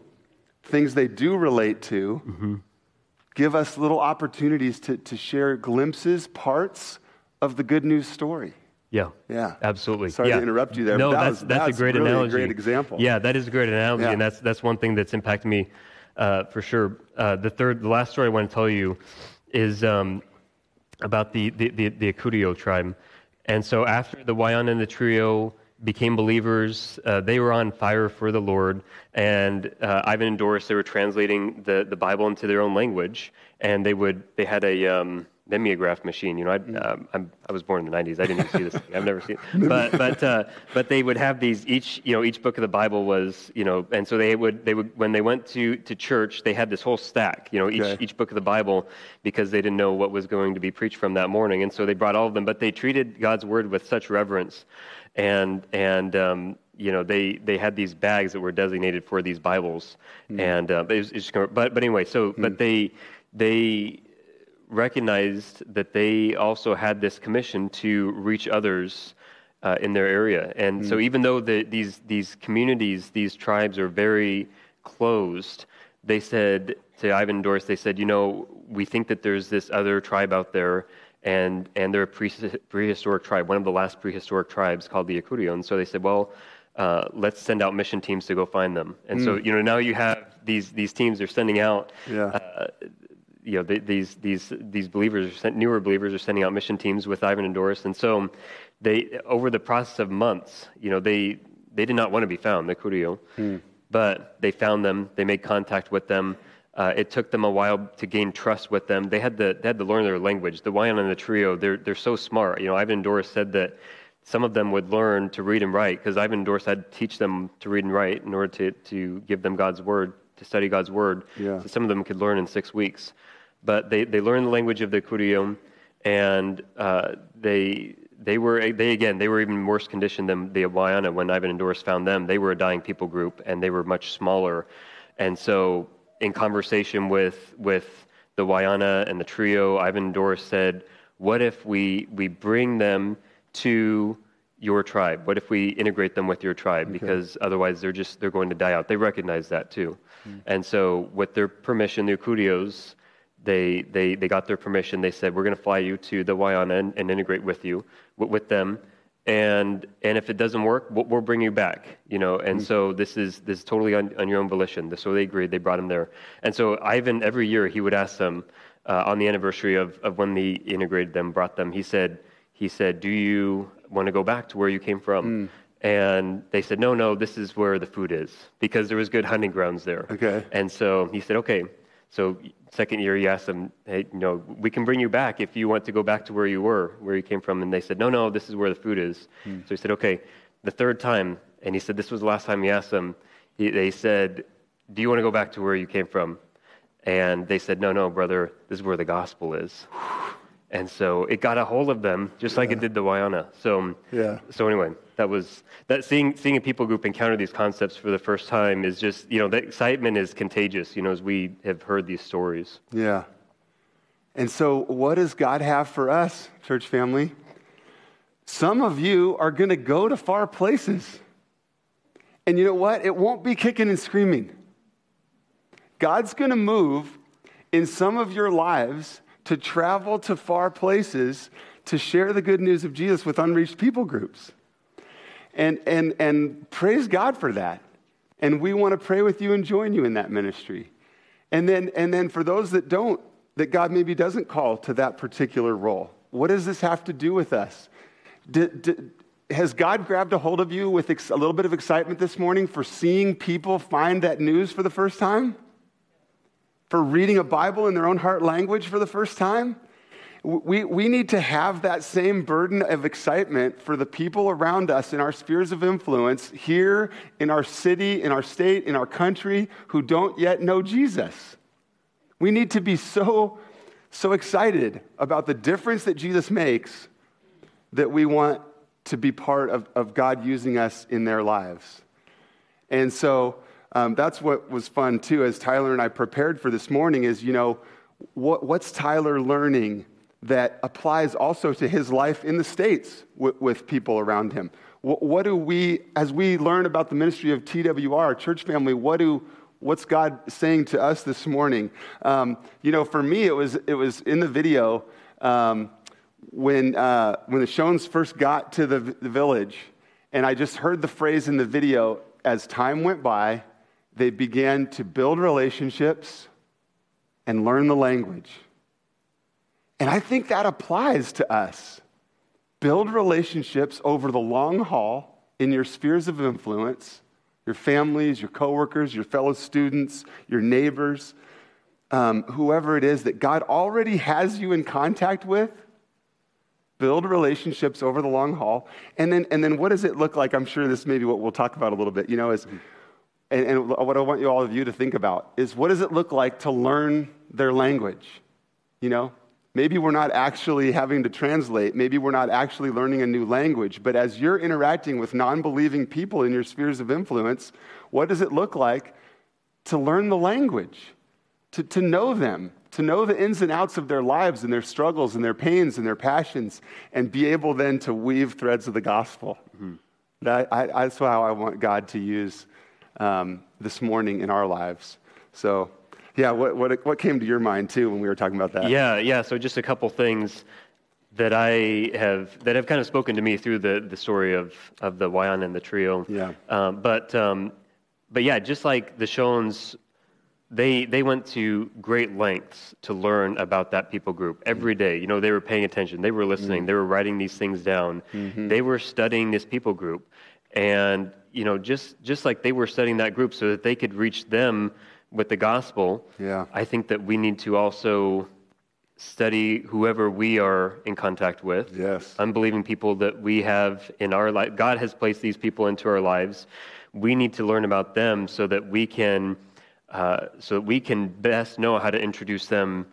Things they do relate to, mm-hmm. give us little opportunities to share glimpses, parts of the good news story. Yeah. Yeah. Absolutely. Sorry to interrupt you there. No, that's a great really analogy. A great example. Yeah, that is a great analogy, and that's one thing that's impacted me for sure. The last story I want to tell you is about the Akurio tribe, and so after the Wayana and the Trio became believers. They were on fire for the Lord, and Ivan and Doris, they were translating the Bible into their own language, and they had a mimeograph machine. You know, I was born in the '90s. I didn't even see this thing. I've never seen it. But they would have these each book of the Bible was and so they would when they went to church, they had this whole stack. You know, each book of the Bible, because they didn't know what was going to be preached from that morning, and so they brought all of them. But they treated God's word with such reverence. And they had these bags that were designated for these Bibles, and but they recognized that they also had this commission to reach others in their area, and so even though these communities, these tribes are very closed, they said to Ivan and Doris, they said, we think that there's this other tribe out there. And they're a prehistoric tribe, one of the last prehistoric tribes called the Akurio. And so they said, well, let's send out mission teams to go find them. And so, now you have these teams are sending out, these believers, newer believers are sending out mission teams with Ivan and Doris. And so they, over the process of months, they did not want to be found, the Akurio, but they found them, they made contact with them. It took them a while to gain trust with them. They had to learn their language. The Wayana and the Trio, they're so smart. Ivan and Doris said that some of them would learn to read and write, because Ivan and Doris had to teach them to read and write in order to give them God's word, to study God's word. Yeah. So some of them could learn in 6 weeks. But they learned the language of the Akurio, and they were even worse conditioned than the Wayana when Ivan and Doris found them. They were a dying people group, and they were much smaller. And so in conversation with the Wayana and the Trio, Ivan and Doris said, what if we bring them to your tribe? What if we integrate them with your tribe? Okay. Because otherwise they're going to die out. They recognize that too. Mm-hmm. And so with their permission, the Akurios, they got their permission. They said, we're going to fly you to the Wayana and integrate with them. And if it doesn't work, we'll bring you back, And so this is totally on your own volition. So they agreed. They brought him there. And so Ivan, every year, he would ask them on the anniversary of when they integrated them, brought them. He said, do you want to go back to where you came from? Mm. And they said, no, this is where the food is, because there was good hunting grounds there. Okay. And so he said, okay. So second year, you asked them, hey, we can bring you back if you want to go back to where you came from. And they said, no, this is where the food is. Hmm. So he said, okay. The third time, and he said, this was the last time he asked them, they said, do you want to go back to where you came from? And they said, no, brother, this is where the gospel is. And so it got a hold of them, just like it did the Wayana. So anyway, that was that. Seeing a people group encounter these concepts for the first time is just the excitement is contagious. As we have heard these stories. Yeah. And so, what does God have for us, church family? Some of you are going to go to far places, and you know what? It won't be kicking and screaming. God's going to move in some of your lives to travel to far places to share the good news of Jesus with unreached people groups. And praise God for that. And we want to pray with you and join you in that ministry. And then for those that don't, that God maybe doesn't call to that particular role, what does this have to do with us? Has God grabbed a hold of you with a little bit of excitement this morning for seeing people find that news for the first time? For reading a Bible in their own heart language for the first time? We need to have that same burden of excitement for the people around us in our spheres of influence here in our city, in our state, in our country who don't yet know Jesus. We need to be so excited about the difference that Jesus makes that we want to be part of God using us in their lives. And so that's what was fun too, as Tyler and I prepared for this morning is, you know, what's Tyler learning that applies also to his life in the States with people around him? What do we, as we learn about the ministry of TWR, church family, what's God saying to us this morning? You know, for me, it was in the video when the Schoens first got to the village, and I just heard the phrase in the video, as time went by, they began to build relationships and learn the language. And I think that applies to us. Build relationships over the long haul in your spheres of influence, your families, your coworkers, your fellow students, your neighbors, whoever it is that God already has you in contact with. Build relationships over the long haul. And then what does it look like? I'm sure this may be what we'll talk about a little bit, you know, is, and what I want you all of you to think about is what does it look like to learn their language? You know, maybe we're not actually having to translate. Maybe we're not actually learning a new language. But as you're interacting with non-believing people in your spheres of influence, what does it look like to learn the language, to know them, to know the ins and outs of their lives and their struggles and their pains and their passions, and be able then to weave threads of the gospel? Mm-hmm. That's how I want God to use this morning in our lives. So... yeah, what came to your mind too when we were talking about that? Yeah. So just a couple things that I have kind of spoken to me through the story of the Wayana and the Trio. Yeah. But yeah, just like the Schoens, they went to great lengths to learn about that people group every day. You know, they were paying attention, they were listening, they were writing these things down, they were studying this people group, and you know, just like they were studying that group so that they could reach them with the gospel. Yeah. I think that we need to also study whoever we are in contact with. Yes. Unbelieving people that we have in our life. God has placed these people into our lives. We need to learn about them so that we can best know how to introduce them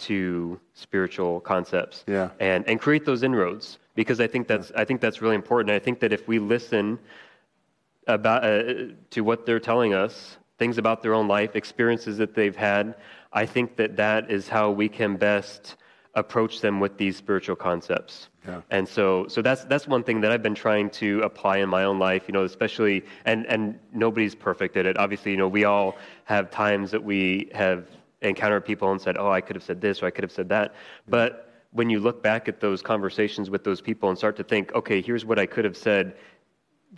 to spiritual concepts. Yeah. And create those inroads, because I think that's really important. I think that if we listen about to what they're telling us, things about their own life, experiences that they've had, I think that is how we can best approach them with these spiritual concepts. Yeah. And so that's one thing that I've been trying to apply in my own life, you know, especially, and nobody's perfect at it. Obviously, you know, we all have times that we have encountered people and said, oh, I could have said this or I could have said that. But when you look back at those conversations with those people and start to think, okay, here's what I could have said,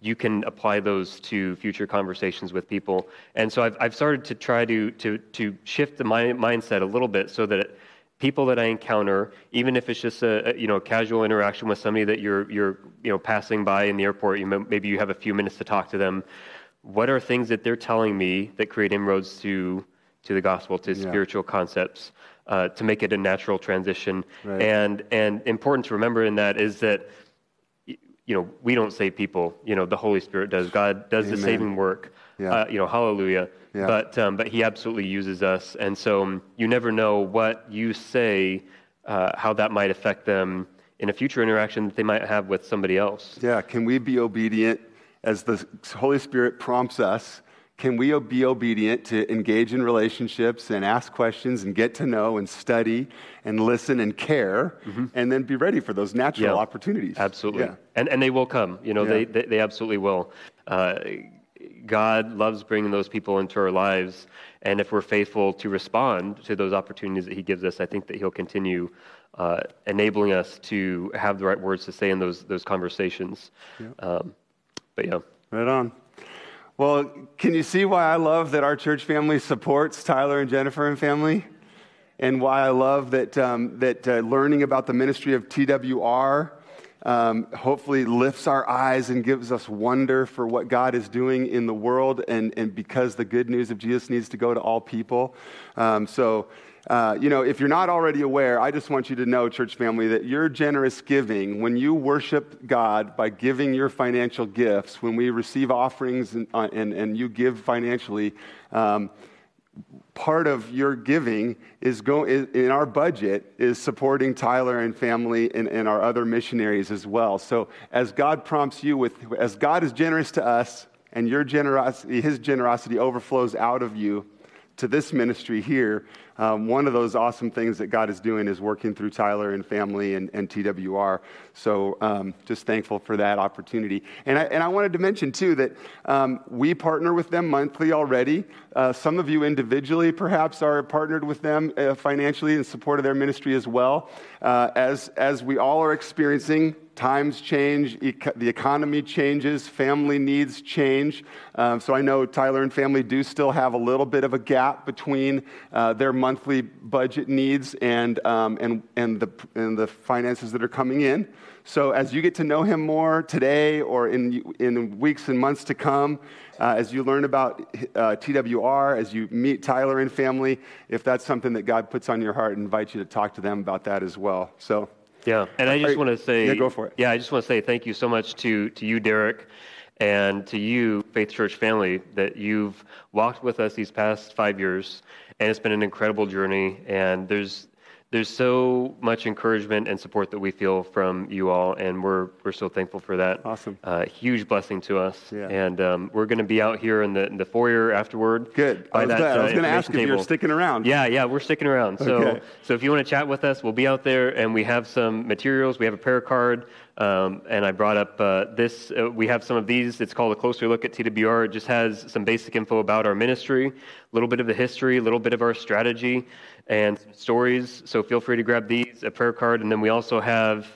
you can apply those to future conversations with people. And so I've started to try to shift my mindset a little bit so that people that I encounter, even if it's just a casual interaction with somebody that you're passing by in the airport, maybe you have a few minutes to talk to them. What are things that they're telling me that create inroads to the gospel, to spiritual concepts, to make it a natural transition? Right. And important to remember in that is that, you know, we don't save people. You know, the Holy Spirit does. God does the saving work. Yeah. You know, hallelujah. Yeah. But He absolutely uses us. And so you never know what you say, how that might affect them in a future interaction that they might have with somebody else. Yeah. Can we be obedient as the Holy Spirit prompts us? Can we be obedient to engage in relationships and ask questions and get to know and study and listen and care, and then be ready for those natural opportunities? Absolutely. Yeah. And they will come. You know, they absolutely will. God loves bringing those people into our lives, and if we're faithful to respond to those opportunities that He gives us, I think that He'll continue enabling us to have the right words to say in those conversations. Yeah. But yeah. Right on. Well, can you see why I love that our church family supports Tyler and Jennifer and family? And why I love that learning about the ministry of TWR hopefully lifts our eyes and gives us wonder for what God is doing in the world, and because the good news of Jesus needs to go to all people. So, if you're not already aware, I just want you to know, church family, that your generous giving, when you worship God by giving your financial gifts, when we receive offerings and you give financially, part of your giving in our budget is supporting Tyler and family and our other missionaries as well. So as God prompts you as God is generous to us and your generosity, his generosity overflows out of you to this ministry here, one of those awesome things that God is doing is working through Tyler and family and TWR. So just thankful for that opportunity. And I wanted to mention, too, that we partner with them monthly already. Some of you individually perhaps are partnered with them financially in support of their ministry as well. As we all are experiencing, times change, the economy changes, family needs change. So I know Tyler and family do still have a little bit of a gap between their monthly budget needs and the finances that are coming in. So as you get to know him more today or in weeks and months to come, as you learn about TWR, as you meet Tyler and family, if that's something that God puts on your heart, I invite you to talk to them about that as well. So. Yeah, and I just want to say, yeah, go for it. Yeah, I just want to say thank you so much to you, Derek, and to you, Faith Church family, that you've walked with us these past 5 years, and it's been an incredible journey. And there's so much encouragement and support that we feel from you all, and we're so thankful for that. Awesome, huge blessing to us. Yeah. And we're going to be out here in the foyer afterward. Good. I was going to ask if you're sticking around. Yeah, we're sticking around. Okay. So if you want to chat with us, we'll be out there, and we have some materials. We have a prayer card. And I brought up this. We have some of these. It's called A Closer Look at TWR. It just has some basic info about our ministry, a little bit of the history, a little bit of our strategy, and some stories. So feel free to grab these, a prayer card, and then we also have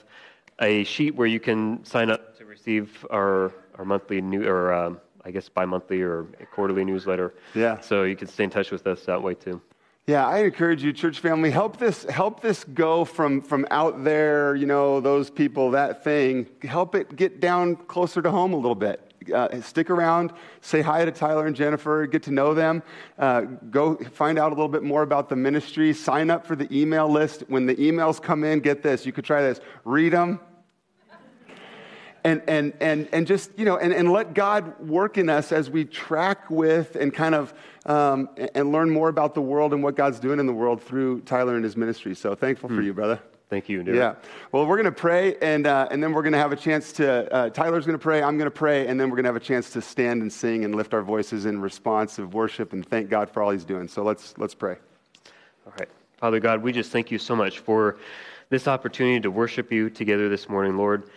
a sheet where you can sign up to receive our monthly bi-monthly or quarterly newsletter. Yeah. So you can stay in touch with us that way too. Yeah, I encourage you, church family, help this go from out there, those people, that thing. Help it get down closer to home a little bit. Stick around, say hi to Tyler and Jennifer, get to know them, go find out a little bit more about the ministry, sign up for the email list. When the emails come in, get this, you could try this, read them. And just, and let God work in us as we track with and kind of and learn more about the world and what God's doing in the world through Tyler and his ministry. So thankful for you, brother. Thank you, Derek. Yeah. Well, we're going to pray, and then we're going to have a chance to, Tyler's going to pray, I'm going to pray, and then we're going to have a chance to stand and sing and lift our voices in response of worship and thank God for all he's doing. So let's pray. All right. Father God, we just thank you so much for this opportunity to worship you together this morning, Lord.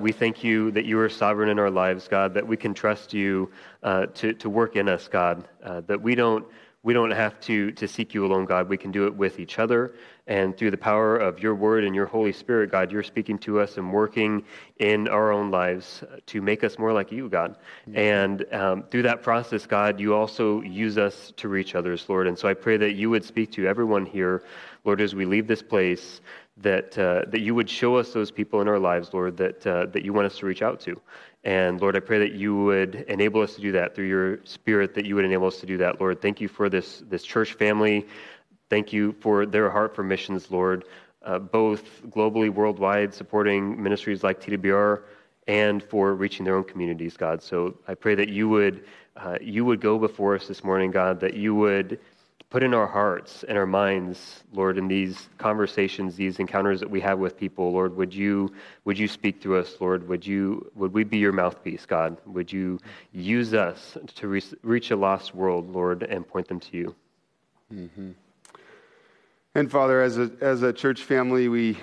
We thank you that you are sovereign in our lives, God, that we can trust you to work in us, God, that we don't have to seek you alone, God. We can do it with each other and through the power of your word and your Holy Spirit, God. You're speaking to us and working in our own lives to make us more like you, God. Mm-hmm. And through that process, God, you also use us to reach others, Lord. And so I pray that you would speak to everyone here, Lord, as we leave this place, that you would show us those people in our lives, Lord, that you want us to reach out to. And Lord, I pray that you would enable us to do that through your Spirit, that you would enable us to do that, Lord. Thank you for this church family. Thank you for their heart for missions, Lord, both globally, worldwide, supporting ministries like TWR and for reaching their own communities, God. So I pray that you would go before us this morning, God, that you would put in our hearts and our minds, Lord, in these conversations, these encounters that we have with people, Lord, would you speak through us, Lord? Would we be your mouthpiece, God? Would you use us to reach a lost world, Lord, and point them to you? Mm-hmm. And Father, as a church family, we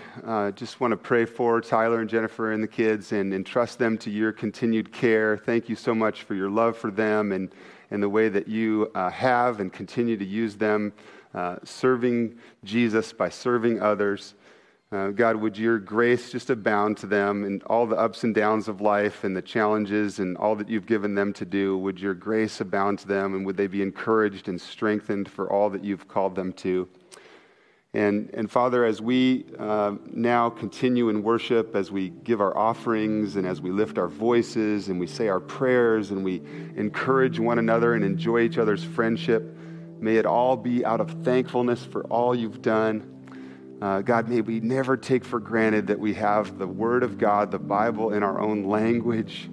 just want to pray for Tyler and Jennifer and the kids and entrust them to your continued care. Thank you so much for your love for them and the way that you have and continue to use them, serving Jesus by serving others. God, would your grace just abound to them in all the ups and downs of life and the challenges and all that you've given them to do? Would your grace abound to them, and would they be encouraged and strengthened for all that you've called them to? And Father, as we now continue in worship, as we give our offerings and as we lift our voices and we say our prayers and we encourage one another and enjoy each other's friendship, may it all be out of thankfulness for all you've done. God, may we never take for granted that we have the Word of God, the Bible, in our own language,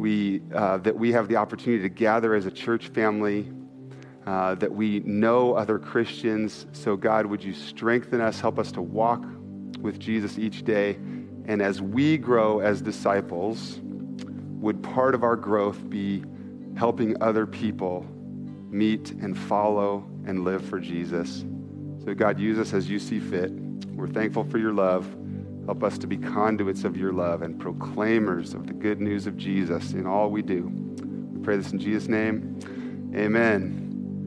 that we have the opportunity to gather as a church family, that we know other Christians. So God, would you strengthen us, help us to walk with Jesus each day, and as we grow as disciples, would part of our growth be helping other people meet and follow and live for Jesus? So God, use us as you see fit. We're thankful for your love. Help us to be conduits of your love and proclaimers of the good news of Jesus in all we do. We pray this in Jesus' name. Amen.